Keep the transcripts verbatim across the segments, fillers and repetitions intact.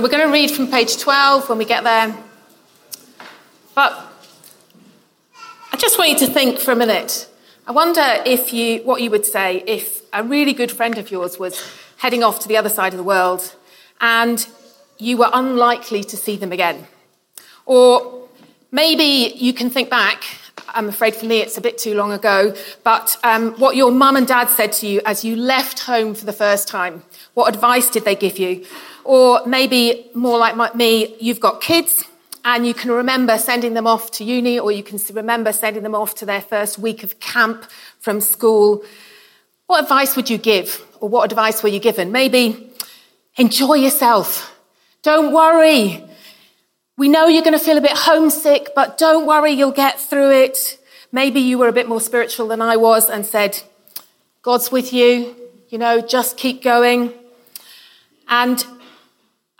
So we're going to read from page twelve when we get there. But I just want you to think for a minute. I wonder if you, what you would say if a really good friend of yours was heading off to the other side of the world and you were unlikely to see them again. Or maybe you can think back. I'm afraid for me it's a bit too long ago, but um, what your mum and dad said to you as you left home for the first time. What advice did they give you? Or maybe, more like me, you've got kids and you can remember sending them off to uni, or you can remember sending them off to their first week of camp from school. What advice would you give? Or what advice were you given? Maybe, enjoy yourself. Don't worry. We know you're going to feel a bit homesick, but don't worry, you'll get through it. Maybe you were a bit more spiritual than I was and said, God's with you, you know, just keep going. And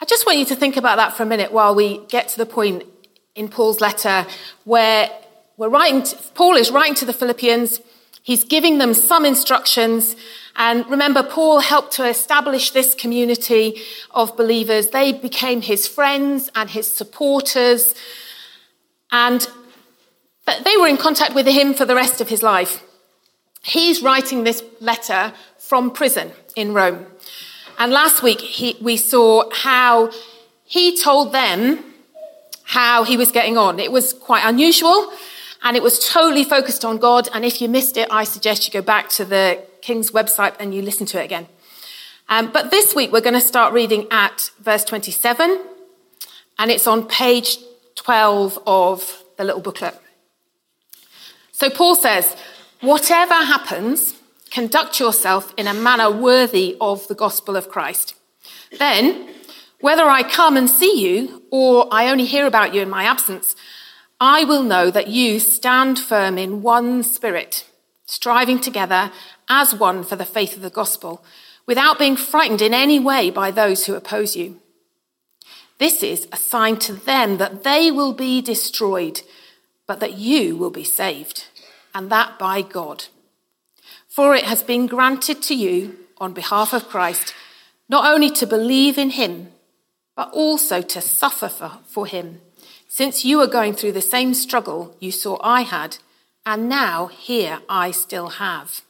I just want you to think about that for a minute while we get to the point in Paul's letter where we're writing. To, Paul is writing to the Philippians. He's giving them some instructions. And remember, Paul helped to establish this community of believers. They became his friends and his supporters. And they were in contact with him for the rest of his life. He's writing this letter from prison in Rome. And last week he, we saw how he told them how he was getting on. It was quite unusual and it was totally focused on God. And if you missed it, I suggest you go back to the King's website and you listen to it again. Um, but this week we're going to start reading at verse twenty-seven, and it's on page twelve of the little booklet. So Paul says, whatever happens, conduct yourself in a manner worthy of the gospel of Christ. Then, whether I come and see you or I only hear about you in my absence, I will know that you stand firm in one spirit, striving together as one for the faith of the gospel, without being frightened in any way by those who oppose you. This is a sign to them that they will be destroyed, but that you will be saved, and that by God. For it has been granted to you, on behalf of Christ, not only to believe in him, but also to suffer for, for him, since you are going through the same struggle you saw I had, and now here I still have.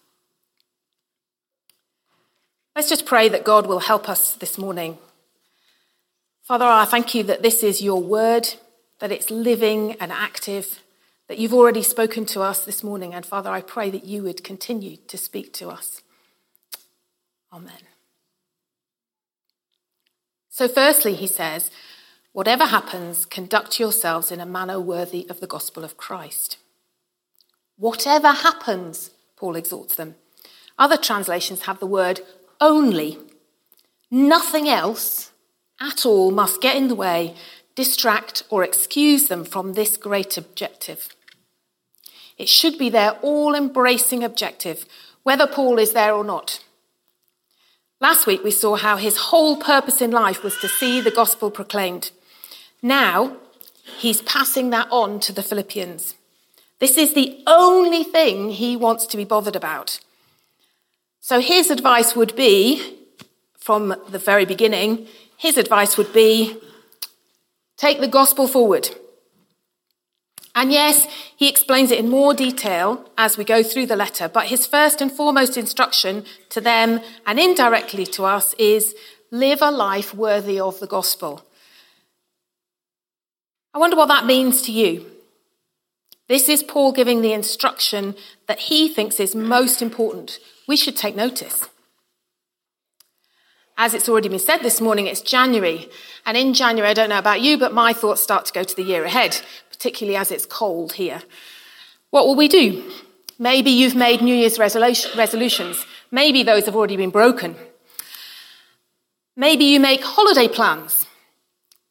Let's just pray that God will help us this morning. Father, I thank you that this is your word, that it's living and active, that you've already spoken to us this morning. And Father, I pray that you would continue to speak to us. Amen. So firstly, he says, whatever happens, conduct yourselves in a manner worthy of the gospel of Christ. Whatever happens, Paul exhorts them. Other translations have the word only. Nothing else at all must get in the way, distract, or excuse them from this great objective. It should be their all-embracing objective, whether Paul is there or not. Last week we saw how his whole purpose in life was to see the gospel proclaimed. Now he's passing that on to the Philippians. This is the only thing he wants to be bothered about. So his advice would be, from the very beginning, his advice would be, take the gospel forward. And yes, he explains it in more detail as we go through the letter, but his first and foremost instruction to them and indirectly to us is, live a life worthy of the gospel. I wonder what that means to you. This is Paul giving the instruction that he thinks is most important. We should take notice. As it's already been said this morning, it's January. And in January, I don't know about you, but my thoughts start to go to the year ahead, particularly as it's cold here. What will we do? Maybe you've made New Year's resolutions. Maybe those have already been broken. Maybe you make holiday plans.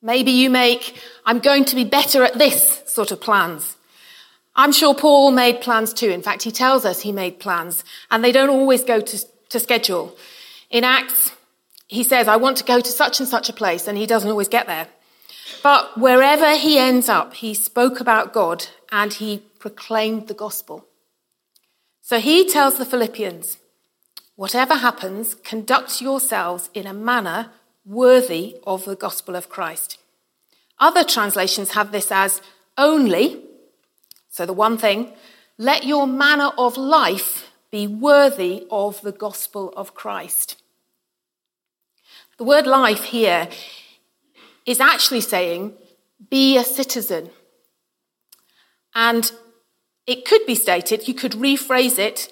Maybe you make, I'm going to be better at this sort of plans. I'm sure Paul made plans too. In fact, he tells us he made plans, and they don't always go to, to schedule. In Acts, he says, I want to go to such and such a place, and he doesn't always get there. But wherever he ends up, he spoke about God, and he proclaimed the gospel. So he tells the Philippians, whatever happens, conduct yourselves in a manner worthy of the gospel of Christ. Other translations have this as only, so the one thing, let your manner of life be worthy of the gospel of Christ. The word life here is actually saying, be a citizen. And it could be stated, you could rephrase it,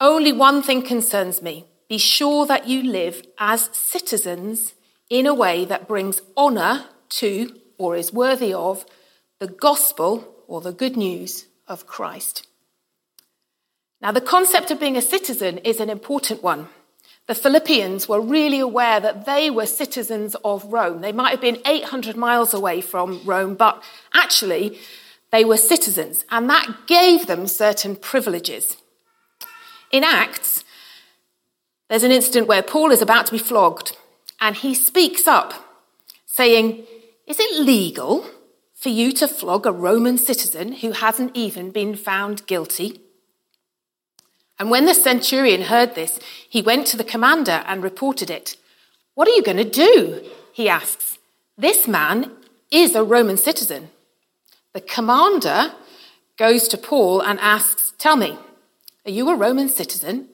only one thing concerns me. Be sure that you live as citizens in a way that brings honour to, or is worthy of, the gospel or the good news of Christ. Now, the concept of being a citizen is an important one. The Philippians were really aware that they were citizens of Rome. They might have been eight hundred miles away from Rome, but actually they were citizens, and that gave them certain privileges. In Acts, there's an incident where Paul is about to be flogged, and he speaks up, saying, "Is it legal for you to flog a Roman citizen who hasn't even been found guilty?" And when the centurion heard this, he went to the commander and reported it. "What are you going to do?" he asks. "This man is a Roman citizen." The commander goes to Paul and asks, "Tell me, are you a Roman citizen?"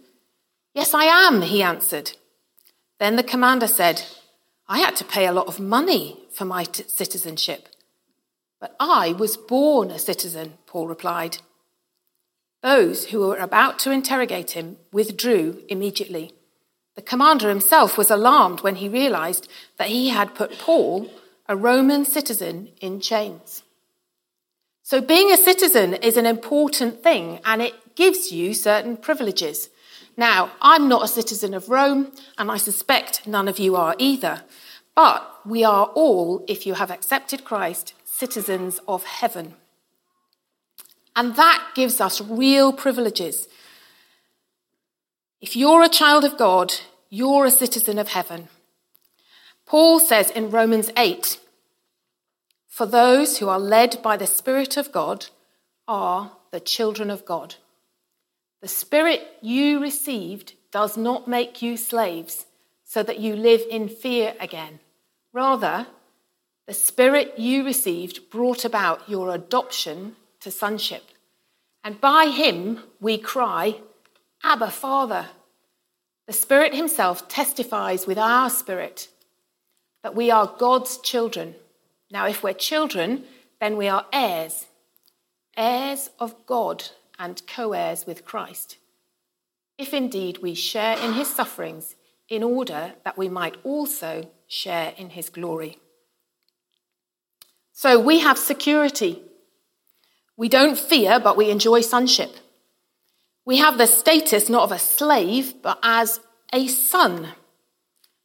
"Yes, I am," he answered. Then the commander said, "I had to pay a lot of money for my t- citizenship." "But I was born a citizen," Paul replied. Those who were about to interrogate him withdrew immediately. The commander himself was alarmed when he realized that he had put Paul, a Roman citizen, in chains. So being a citizen is an important thing, and it gives you certain privileges. Now, I'm not a citizen of Rome, and I suspect none of you are either. But we are all, if you have accepted Christ, citizens of heaven. And that gives us real privileges. If you're a child of God, you're a citizen of heaven. Paul says in Romans eight, "For those who are led by the Spirit of God are the children of God." The Spirit you received does not make you slaves so that you live in fear again. Rather, the Spirit you received brought about your adoption to sonship. And by him we cry, "Abba, Father." The Spirit himself testifies with our spirit that we are God's children. Now, if we're children, then we are heirs, heirs of God and co-heirs with Christ, if indeed we share in his sufferings, in order that we might also share in his glory. So we have security. We don't fear, but we enjoy sonship. We have the status not of a slave, but as a son.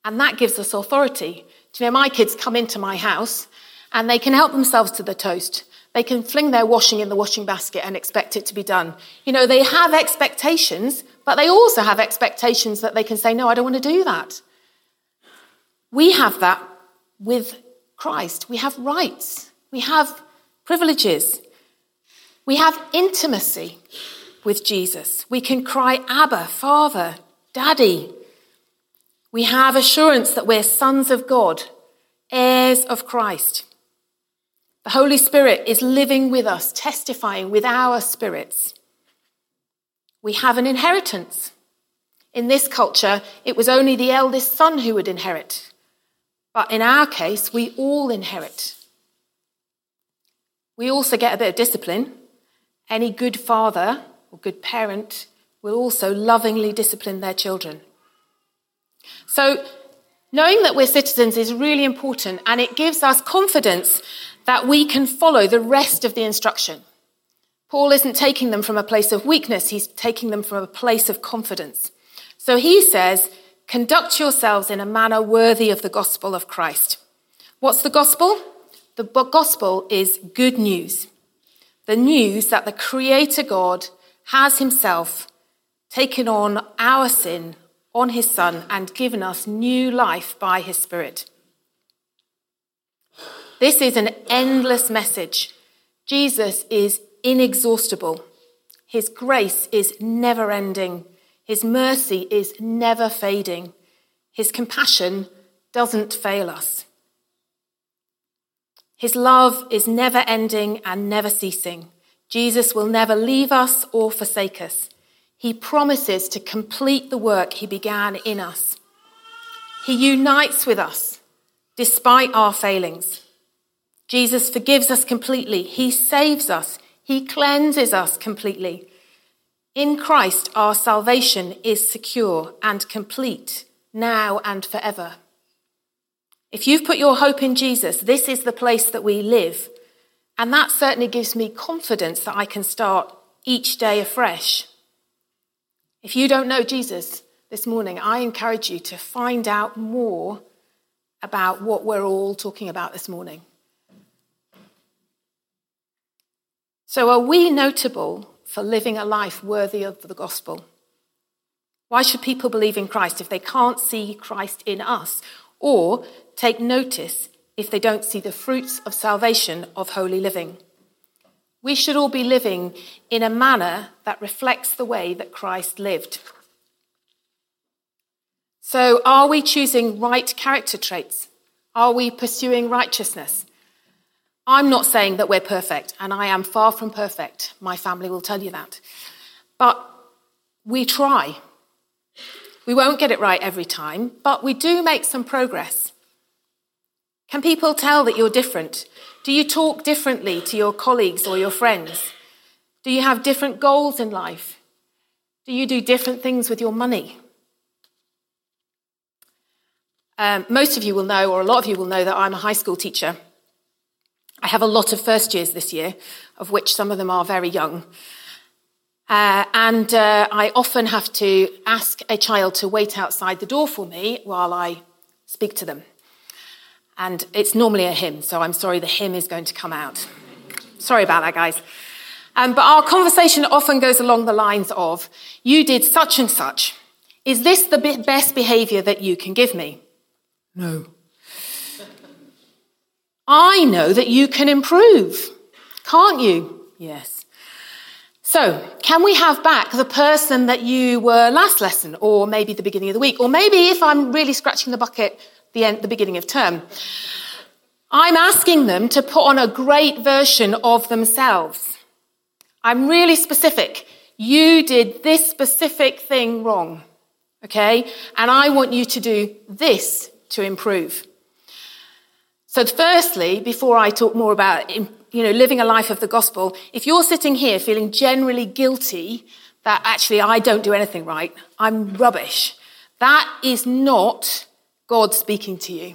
And that gives us authority. Do you know, my kids come into my house and they can help themselves to the toast. They can fling their washing in the washing basket and expect it to be done. You know, they have expectations, but they also have expectations that they can say, "No, I don't want to do that." We have that with Christ. We have rights. We have privileges. We have intimacy with Jesus. We can cry, "Abba, Father, Daddy." We have assurance that we're sons of God, heirs of Christ. The Holy Spirit is living with us, testifying with our spirits. We have an inheritance. In this culture, it was only the eldest son who would inherit. But in our case, we all inherit. We also get a bit of discipline. Any good father or good parent will also lovingly discipline their children. So knowing that we're citizens is really important, and it gives us confidence that we can follow the rest of the instruction. Paul isn't taking them from a place of weakness, he's taking them from a place of confidence. So he says, conduct yourselves in a manner worthy of the gospel of Christ. What's the gospel? The gospel is good news. The news that the Creator God has himself taken on our sin, on his Son, and given us new life by his Spirit. This is an endless message. Jesus is inexhaustible. His grace is never-ending. His mercy is never-fading. His compassion doesn't fail us. His love is never ending and never ceasing. Jesus will never leave us or forsake us. He promises to complete the work he began in us. He unites with us despite our failings. Jesus forgives us completely. He saves us. He cleanses us completely. In Christ, our salvation is secure and complete now and forever. If you've put your hope in Jesus, this is the place that we live. And that certainly gives me confidence that I can start each day afresh. If you don't know Jesus this morning, I encourage you to find out more about what we're all talking about this morning. So are we notable for living a life worthy of the gospel? Why should people believe in Christ if they can't see Christ in us, or take notice if they don't see the fruits of salvation of holy living? We should all be living in a manner that reflects the way that Christ lived. So are we choosing right character traits? Are we pursuing righteousness? I'm not saying that we're perfect, and I am far from perfect. My family will tell you that. But we try. We won't get it right every time, but we do make some progress. Can people tell that you're different? Do you talk differently to your colleagues or your friends? Do you have different goals in life? Do you do different things with your money? Um, most of you will know, or a lot of you will know, that I'm a high school teacher. I have a lot of first years this year, of which some of them are very young. Uh, and uh, I often have to ask a child to wait outside the door for me while I speak to them. And it's normally a hymn, so I'm sorry the hymn is going to come out. Sorry about that, guys. Um, but our conversation often goes along the lines of, you did such and such. Is this the be- best behaviour that you can give me? No. I know that you can improve, can't you? Yes. So can we have back the person that you were last lesson, or maybe the beginning of the week, or maybe if I'm really scratching the bucket, The, end, the beginning of term? I'm asking them to put on a great version of themselves. I'm really specific. You did this specific thing wrong, okay? And I want you to do this to improve. So firstly, before I talk more about, you know, living a life of the gospel, if you're sitting here feeling generally guilty that actually I don't do anything right, I'm rubbish, that is not God speaking to you,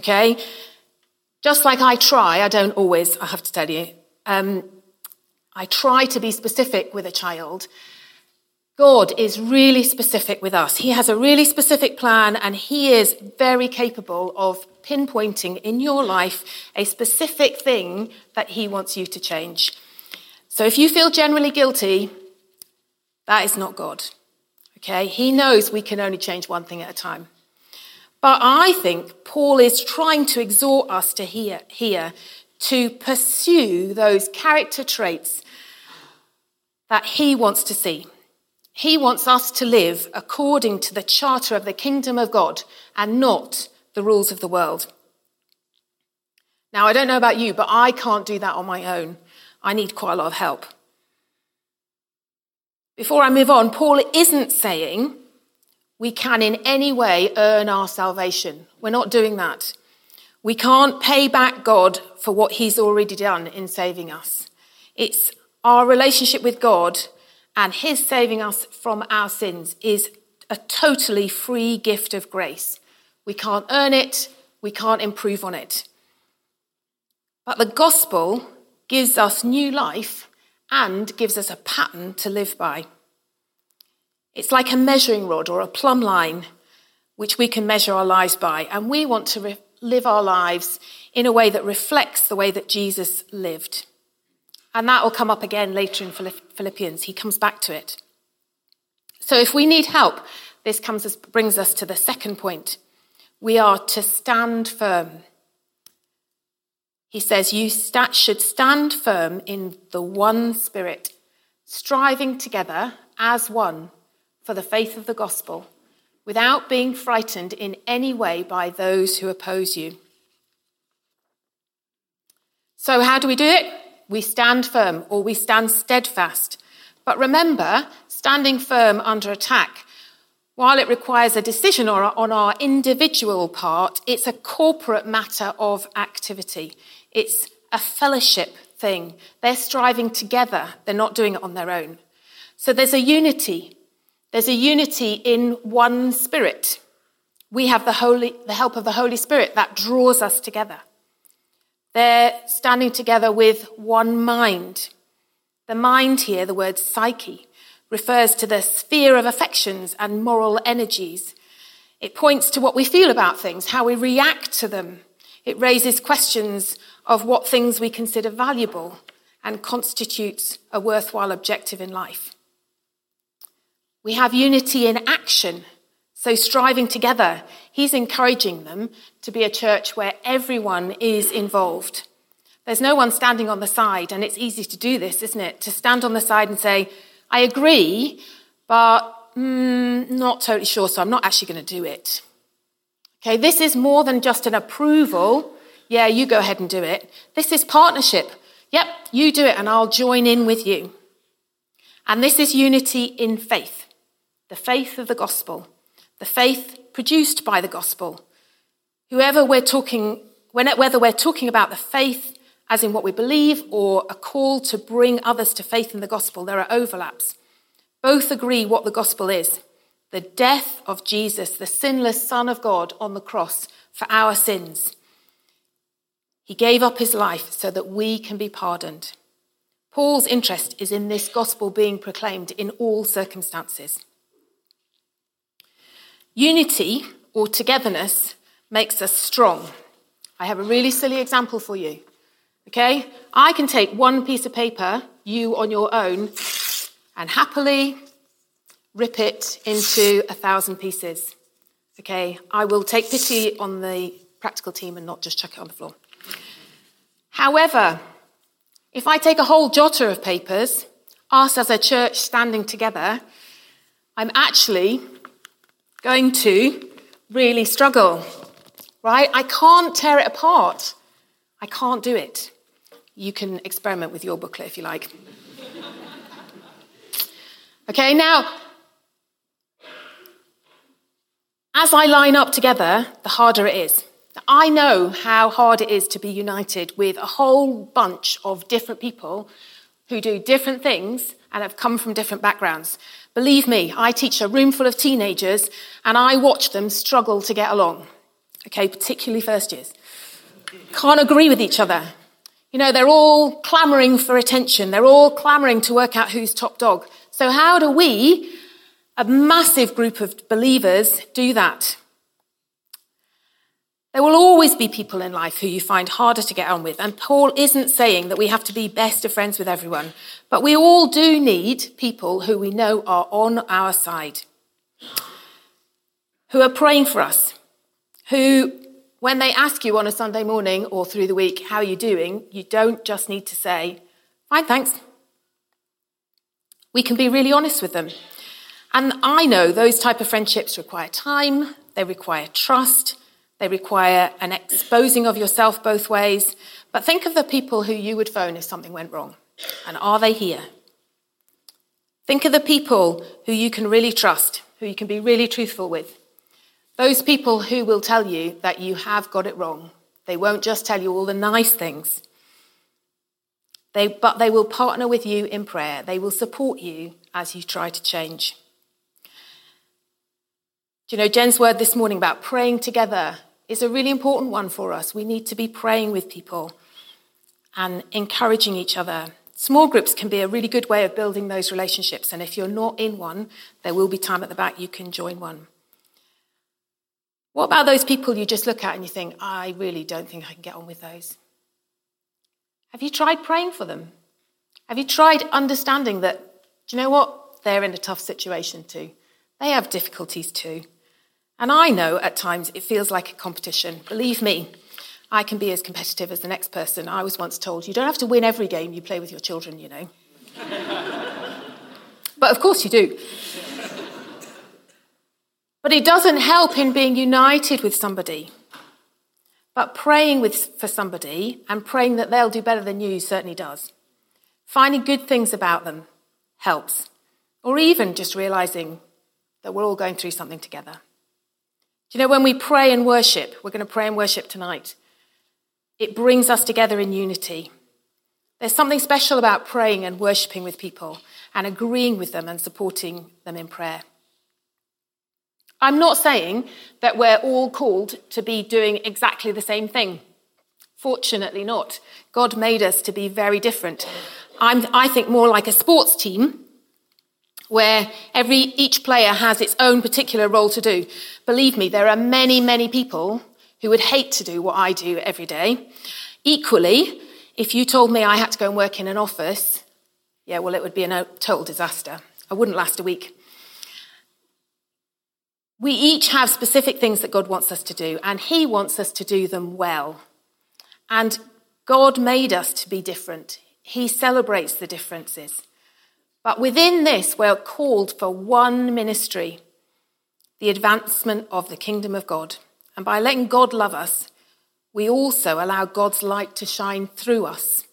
okay? Just like I try, I don't always, I have to tell you, um, I try to be specific with a child. God is really specific with us. He has a really specific plan, and he is very capable of pinpointing in your life a specific thing that he wants you to change. So if you feel generally guilty, that is not God, okay? He knows we can only change one thing at a time. But I think Paul is trying to exhort us to hear, here to pursue those character traits that he wants to see. He wants us to live according to the charter of the kingdom of God and not the rules of the world. Now, I don't know about you, but I can't do that on my own. I need quite a lot of help. Before I move on, Paul isn't saying we can in any way earn our salvation. We're not doing that. We can't pay back God for what he's already done in saving us. It's our relationship with God, and his saving us from our sins is a totally free gift of grace. We can't earn it. We can't improve on it. But the gospel gives us new life and gives us a pattern to live by. It's like a measuring rod or a plumb line, which we can measure our lives by. And we want to re- live our lives in a way that reflects the way that Jesus lived. And that will come up again later in Philippians. He comes back to it. So if we need help, this comes as, brings us to the second point. We are to stand firm. He says, you st- should stand firm in the one Spirit, striving together as one for the faith of the gospel, without being frightened in any way by those who oppose you. So how do we do it? We stand firm, or we stand steadfast. But remember, standing firm under attack, while it requires a decision on our individual part, it's a corporate matter of activity. It's a fellowship thing. They're striving together. They're not doing it on their own. So there's a unity. There's a unity in one spirit. We have the Holy, the help of the Holy Spirit that draws us together. They're standing together with one mind. The mind here, the word psyche, refers to the sphere of affections and moral energies. It points to what we feel about things, how we react to them. It raises questions of what things we consider valuable and constitutes a worthwhile objective in life. We have unity in action, so striving together. He's encouraging them to be a church where everyone is involved. There's no one standing on the side, and it's easy to do this, isn't it? To stand on the side and say, I agree, but mm, not totally sure, so I'm not actually going to do it. Okay, this is more than just an approval. Yeah, you go ahead and do it. This is partnership. Yep, you do it, and I'll join in with you. And this is unity in faith, the faith of the gospel, the faith produced by the gospel. Whoever we're talking, whether we're talking about the faith as in what we believe or a call to bring others to faith in the gospel, there are overlaps. Both agree what the gospel is: the death of Jesus, the sinless Son of God on the cross for our sins. He gave up his life so that we can be pardoned. Paul's interest is in this gospel being proclaimed in all circumstances. Unity, or togetherness, makes us strong. I have a really silly example for you. Okay? I can take one piece of paper, you on your own, and happily rip it into a thousand pieces. Okay? I will take pity on the practical team and not just chuck it on the floor. However, if I take a whole jotter of papers, us as a church standing together, I'm actually going to really struggle, right? I can't tear it apart. I can't do it. You can experiment with your booklet if you like. Okay, now, as I line up together, the harder it is. I know how hard it is to be united with a whole bunch of different people who do different things and have come from different backgrounds. Believe me, I teach a room full of teenagers and I watch them struggle to get along, okay, particularly first years. Can't agree with each other. You know, they're all clamouring for attention. They're all clamouring to work out who's top dog. So how do we, a massive group of believers, do that? There will always be people in life who you find harder to get on with. And Paul isn't saying that we have to be best of friends with everyone. But we all do need people who we know are on our side, who are praying for us, who, when they ask you on a Sunday morning or through the week, how are you doing? You don't just need to say, fine, thanks. We can be really honest with them. And I know those type of friendships require time. They require trust. They require an exposing of yourself both ways. But think of the people who you would phone if something went wrong. And are they here? Think of the people who you can really trust, who you can be really truthful with. Those people who will tell you that you have got it wrong. They won't just tell you all the nice things. They, but they will partner with you in prayer. They will support you as you try to change. Do you know, Jen's word this morning about praying together is a really important one for us. We need to be praying with people and encouraging each other. Small groups can be a really good way of building those relationships. And if you're not in one, there will be time at the back you can join one. What about those people you just look at and you think, I really don't think I can get on with those? Have you tried praying for them? Have you tried understanding that, do you know what? They're in a tough situation too. They have difficulties too. And I know at times it feels like a competition. Believe me, I can be as competitive as the next person. I was once told, you don't have to win every game you play with your children, you know. But of course you do. But it doesn't help in being united with somebody. But praying with, for somebody and praying that they'll do better than you certainly does. Finding good things about them helps. Or even just realising that we're all going through something together. Do you know, when we pray and worship, we're going to pray and worship tonight, it brings us together in unity. There's something special about praying and worshipping with people and agreeing with them and supporting them in prayer. I'm not saying that we're all called to be doing exactly the same thing. Fortunately not. God made us to be very different. I'm, I think more like a sports team where every each player has its own particular role to do. Believe me, there are many, many people who would hate to do what I do every day. Equally, if you told me I had to go and work in an office, yeah, well, it would be a total disaster. I wouldn't last a week. We each have specific things that God wants us to do, and he wants us to do them well. And God made us to be different. He celebrates the differences. But within this, we're called for one ministry, the advancement of the kingdom of God. And by letting God love us, we also allow God's light to shine through us.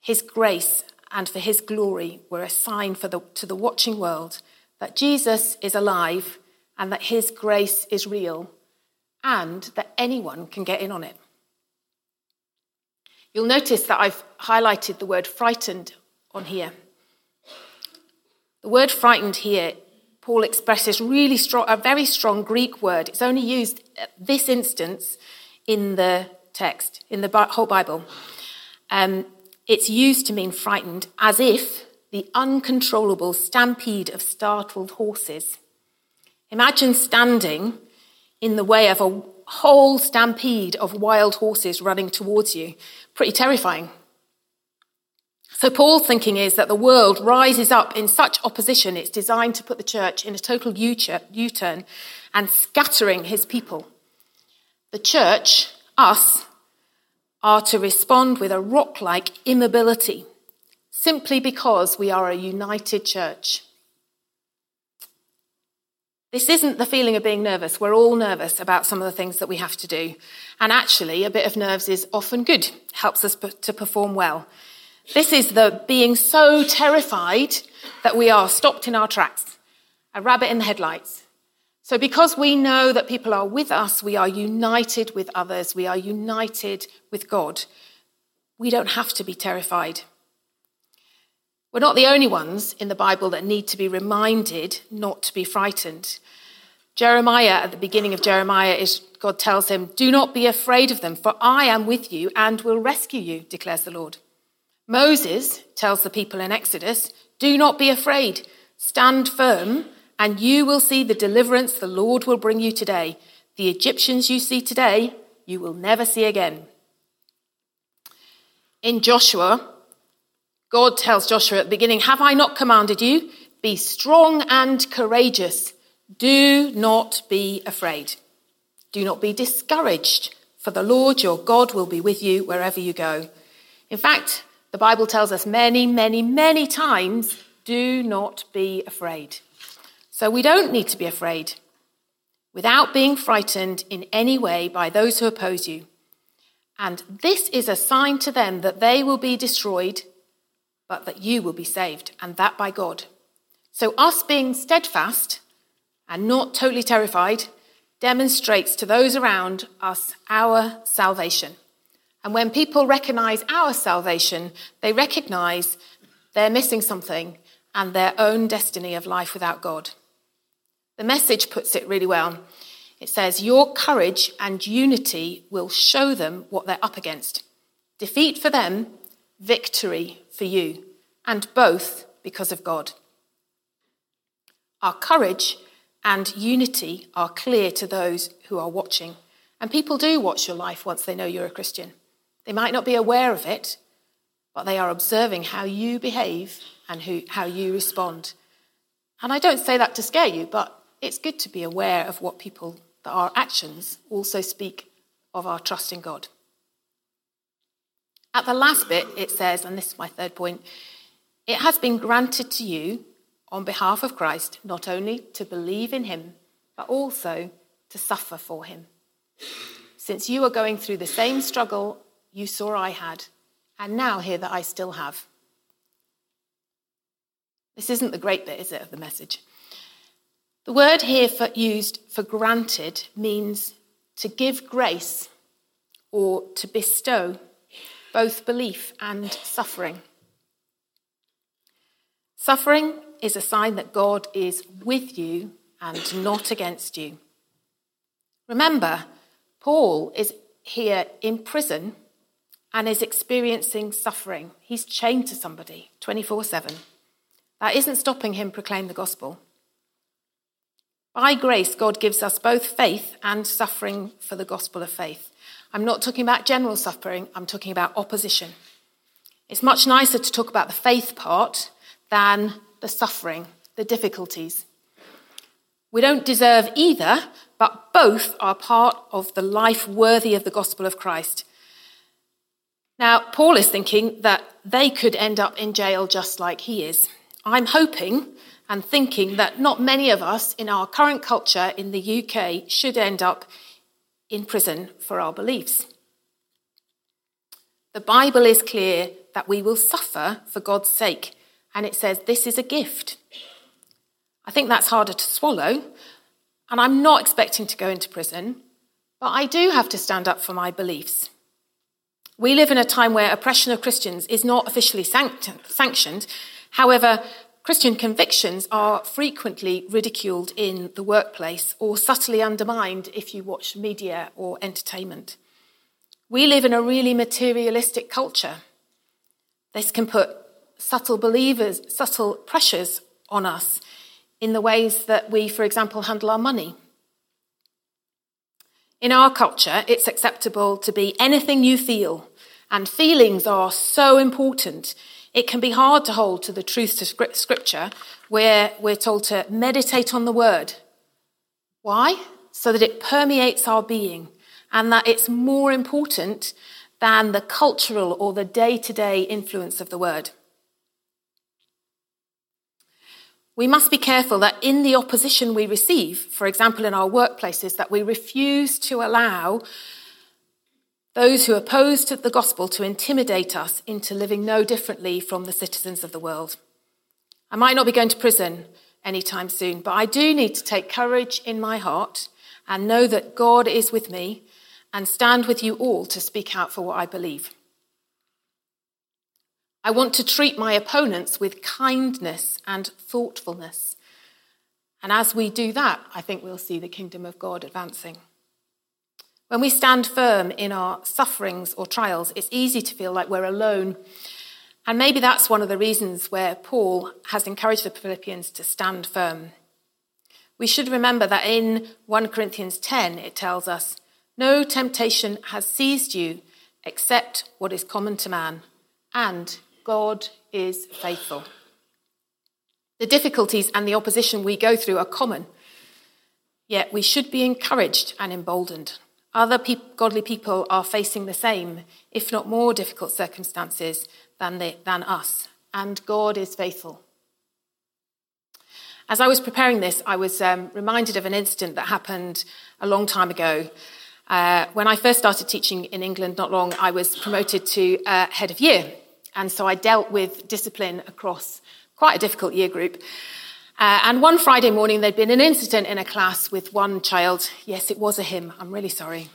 His grace and for his glory were a sign for the, to the watching world that Jesus is alive and that his grace is real, and that anyone can get in on it. You'll notice that I've highlighted the word frightened on here. The word frightened here, Paul expresses really strong, a very strong Greek word. It's only used at this instance in the text, in the whole Bible. Um, it's used to mean frightened, as if the uncontrollable stampede of startled horses. Imagine standing in the way of a whole stampede of wild horses running towards you. Pretty terrifying. So Paul's thinking is that the world rises up in such opposition, it's designed to put the church in a total U-turn and scattering his people. The church, us, are to respond with a rock-like immobility, simply because we are a united church. This isn't the feeling of being nervous. We're all nervous about some of the things that we have to do. And actually, a bit of nerves is often good. Helps us to perform well. This is the being so terrified that we are stopped in our tracks. A rabbit in the headlights. So because we know that people are with us, we are united with others. We are united with God. We don't have to be terrified. We're not the only ones in the Bible that need to be reminded not to be frightened. Jeremiah, at the beginning of Jeremiah, is, God tells him, "Do not be afraid of them, for I am with you and will rescue you, declares the Lord." Moses tells the people in Exodus, "Do not be afraid, stand firm, and you will see the deliverance the Lord will bring you today. The Egyptians you see today, you will never see again." In Joshua, God tells Joshua at the beginning, "Have I not commanded you? Be strong and courageous. Do not be afraid. Do not be discouraged, for the Lord your God will be with you wherever you go." In fact, the Bible tells us many, many, many times, do not be afraid. So we don't need to be afraid without being frightened in any way by those who oppose you. And this is a sign to them that they will be destroyed, but that you will be saved, and that by God. So us being steadfast and not totally terrified demonstrates to those around us our salvation. And when people recognise our salvation, they recognise they're missing something and their own destiny of life without God. The Message puts it really well. It says, "Your courage and unity will show them what they're up against. Defeat for them, victory for you, and both because of God." Our courage and unity are clear to those who are watching. And people do watch your life once they know you're a Christian. They might not be aware of it, but they are observing how you behave and who, how you respond. And I don't say that to scare you, but it's good to be aware of what people, that our actions also speak of our trust in God. At the last bit, it says, and this is my third point, "It has been granted to you on behalf of Christ not only to believe in him, but also to suffer for him. Since you are going through the same struggle you saw I had, and now hear that I still have." This isn't the great bit, is it, of the message? The word here for, used for granted means to give grace or to bestow, both belief and suffering. Suffering is a sign that God is with you and not against you. Remember, Paul is here in prison and is experiencing suffering. He's chained to somebody twenty-four seven. That isn't stopping him proclaim the gospel. By grace, God gives us both faith and suffering for the gospel of faith. I'm not talking about general suffering, I'm talking about opposition. It's much nicer to talk about the faith part than the suffering, the difficulties. We don't deserve either, but both are part of the life worthy of the gospel of Christ. Now, Paul is thinking that they could end up in jail just like he is. I'm hoping and thinking that not many of us in our current culture in the U K should end up in prison for our beliefs. The Bible is clear that we will suffer for God's sake, and it says this is a gift. I think that's harder to swallow, and I'm not expecting to go into prison, but I do have to stand up for my beliefs. We live in a time where oppression of Christians is not officially sanctioned. However, Christian convictions are frequently ridiculed in the workplace or subtly undermined if you watch media or entertainment. We live in a really materialistic culture. This can put subtle believers, subtle pressures on us in the ways that we, for example, handle our money. In our culture, it's acceptable to be anything you feel, and feelings are so important. It can be hard to hold to the truth to Scripture where we're told to meditate on the word. Why? So that it permeates our being and that it's more important than the cultural or the day-to-day influence of the word. We must be careful that in the opposition we receive, for example in our workplaces, that we refuse to allow those who opposed the gospel to intimidate us into living no differently from the citizens of the world. I might not be going to prison anytime soon, but I do need to take courage in my heart and know that God is with me and stand with you all to speak out for what I believe. I want to treat my opponents with kindness and thoughtfulness. And as we do that, I think we'll see the kingdom of God advancing. When we stand firm in our sufferings or trials, it's easy to feel like we're alone. And maybe that's one of the reasons where Paul has encouraged the Philippians to stand firm. We should remember that in First Corinthians ten, it tells us, "No temptation has seized you except what is common to man, and God is faithful." The difficulties and the opposition we go through are common, yet we should be encouraged and emboldened. Other people, godly people are facing the same, if not more difficult circumstances than, they, than us. And God is faithful. As I was preparing this, I was um, reminded of an incident that happened a long time ago. Uh, when I first started teaching in England not long, I was promoted to uh, head of year. And so I dealt with discipline across quite a difficult year group. Uh, and one Friday morning, there'd been an incident in a class with one child. Yes, it was a him. I'm really sorry.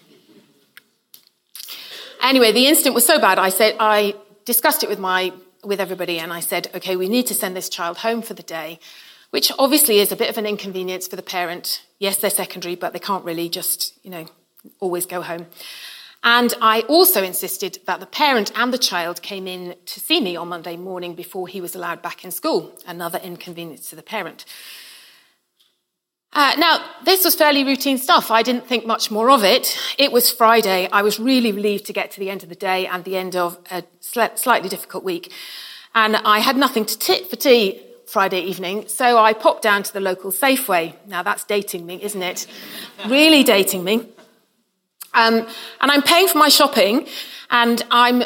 Anyway, the incident was so bad, I said I discussed it with my with everybody, and I said, "Okay, we need to send this child home for the day," which obviously is a bit of an inconvenience for the parent. Yes, they're secondary, but they can't really just, you know, always go home. And I also insisted that the parent and the child came in to see me on Monday morning before he was allowed back in school, another inconvenience to the parent. Uh, now, this was fairly routine stuff. I didn't think much more of it. It was Friday. I was really relieved to get to the end of the day and the end of a sl- slightly difficult week. And I had nothing to tit for tea Friday evening, so I popped down to the local Safeway. Now, that's dating me, isn't it? Really dating me. Um, and I'm paying for my shopping, and I'm,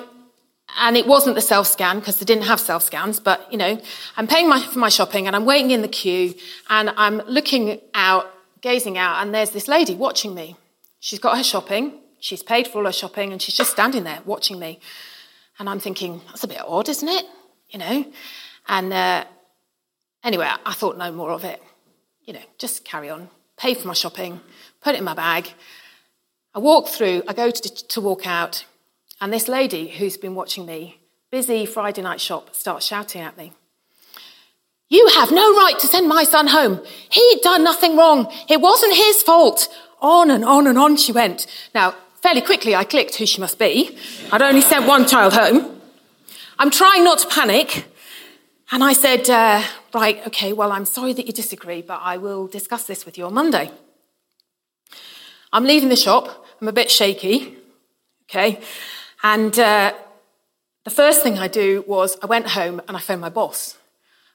and it wasn't the self-scan because they didn't have self-scans, but, you know, I'm paying my, for my shopping and I'm waiting in the queue and I'm looking out gazing out, and there's this lady watching me. She's got her shopping, she's paid for all her shopping, and she's just standing there watching me. And I'm thinking, that's a bit odd, isn't it? You know? And uh, anyway, I thought no more of it. You know, just carry on. Pay for my shopping, put it in my bag. I walk through, I go to, to walk out, and this lady who's been watching me, busy Friday night shop, starts shouting at me. You have no right to send my son home. He'd done nothing wrong. It wasn't his fault. On and on and on she went. Now, fairly quickly, I clicked who she must be. I'd only sent one child home. I'm trying not to panic. And I said, uh, right, okay, well, I'm sorry that you disagree, but I will discuss this with you on Monday. I'm leaving the shop. I'm a bit shaky, okay? And uh, the first thing I do was I went home and I phoned my boss.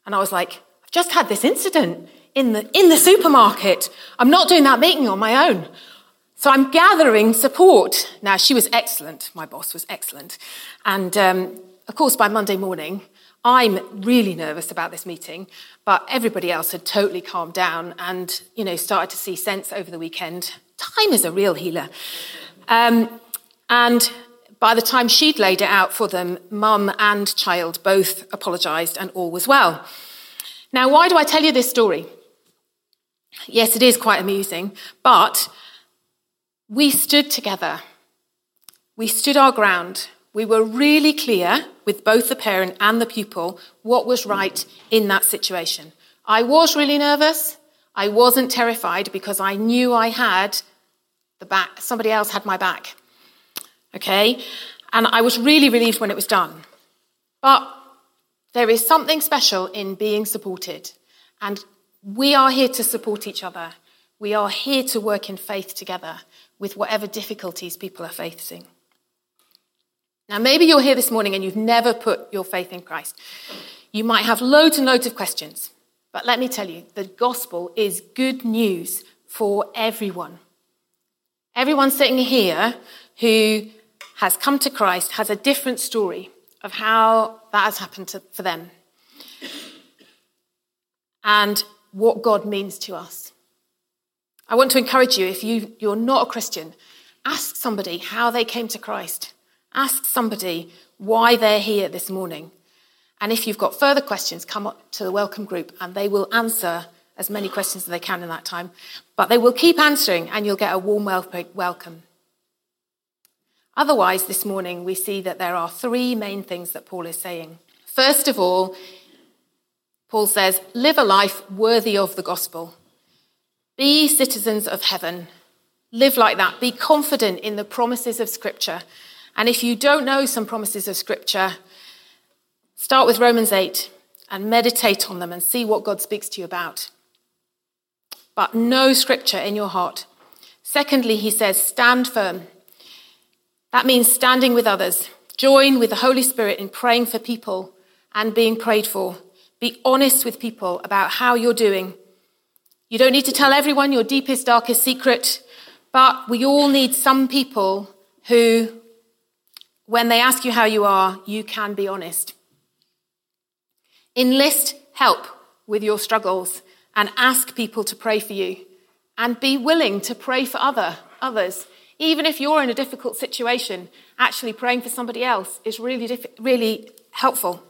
And I was like, I've just had this incident in the in the supermarket. I'm not doing that meeting on my own. So I'm gathering support. Now, she was excellent. My boss was excellent. And, um, of course, by Monday morning, I'm really nervous about this meeting. But everybody else had totally calmed down and, you know, started to see sense over the weekend. Time is a real healer. Um, and... By the time she'd laid it out for them, mum and child both apologised and all was well. Now, why do I tell you this story? Yes, it is quite amusing, but we stood together. We stood our ground. We were really clear with both the parent and the pupil what was right in that situation. I was really nervous. I wasn't terrified because I knew I had the back. Somebody else had my back. Okay, and I was really relieved when it was done. But there is something special in being supported, and we are here to support each other. We are here to work in faith together with whatever difficulties people are facing. Now, maybe you're here this morning and you've never put your faith in Christ. You might have loads and loads of questions, but let me tell you, the gospel is good news for everyone. Everyone sitting here who has come to Christ has a different story of how that has happened to, for them and what God means to us. I want to encourage you, if you, you're not a Christian, ask somebody how they came to Christ. Ask somebody why they're here this morning. And if you've got further questions, come up to the welcome group and they will answer as many questions as they can in that time. But they will keep answering and you'll get a warm welcome. Otherwise, this morning, we see that there are three main things that Paul is saying. First of all, Paul says, live a life worthy of the gospel. Be citizens of heaven. Live like that. Be confident in the promises of Scripture. And if you don't know some promises of Scripture, start with Romans eight and meditate on them and see what God speaks to you about. But know Scripture in your heart. Secondly, he says, stand firm. That means standing with others. Join with the Holy Spirit in praying for people and being prayed for. Be honest with people about how you're doing. You don't need to tell everyone your deepest, darkest secret, but we all need some people who, when they ask you how you are, you can be honest. Enlist help with your struggles and ask people to pray for you and be willing to pray for other others. Even if you're in a difficult situation, actually praying for somebody else is really, diff- really helpful.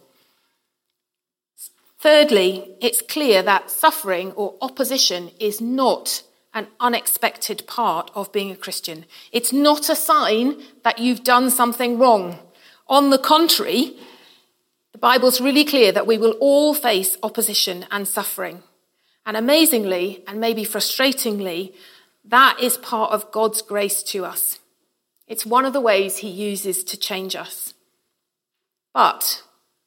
Thirdly, it's clear that suffering or opposition is not an unexpected part of being a Christian. It's not a sign that you've done something wrong. On the contrary, the Bible's really clear that we will all face opposition and suffering. And amazingly, and maybe frustratingly, that is part of God's grace to us. It's one of the ways he uses to change us. But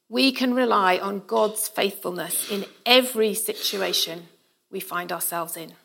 we can rely on God's faithfulness in every situation we find ourselves in.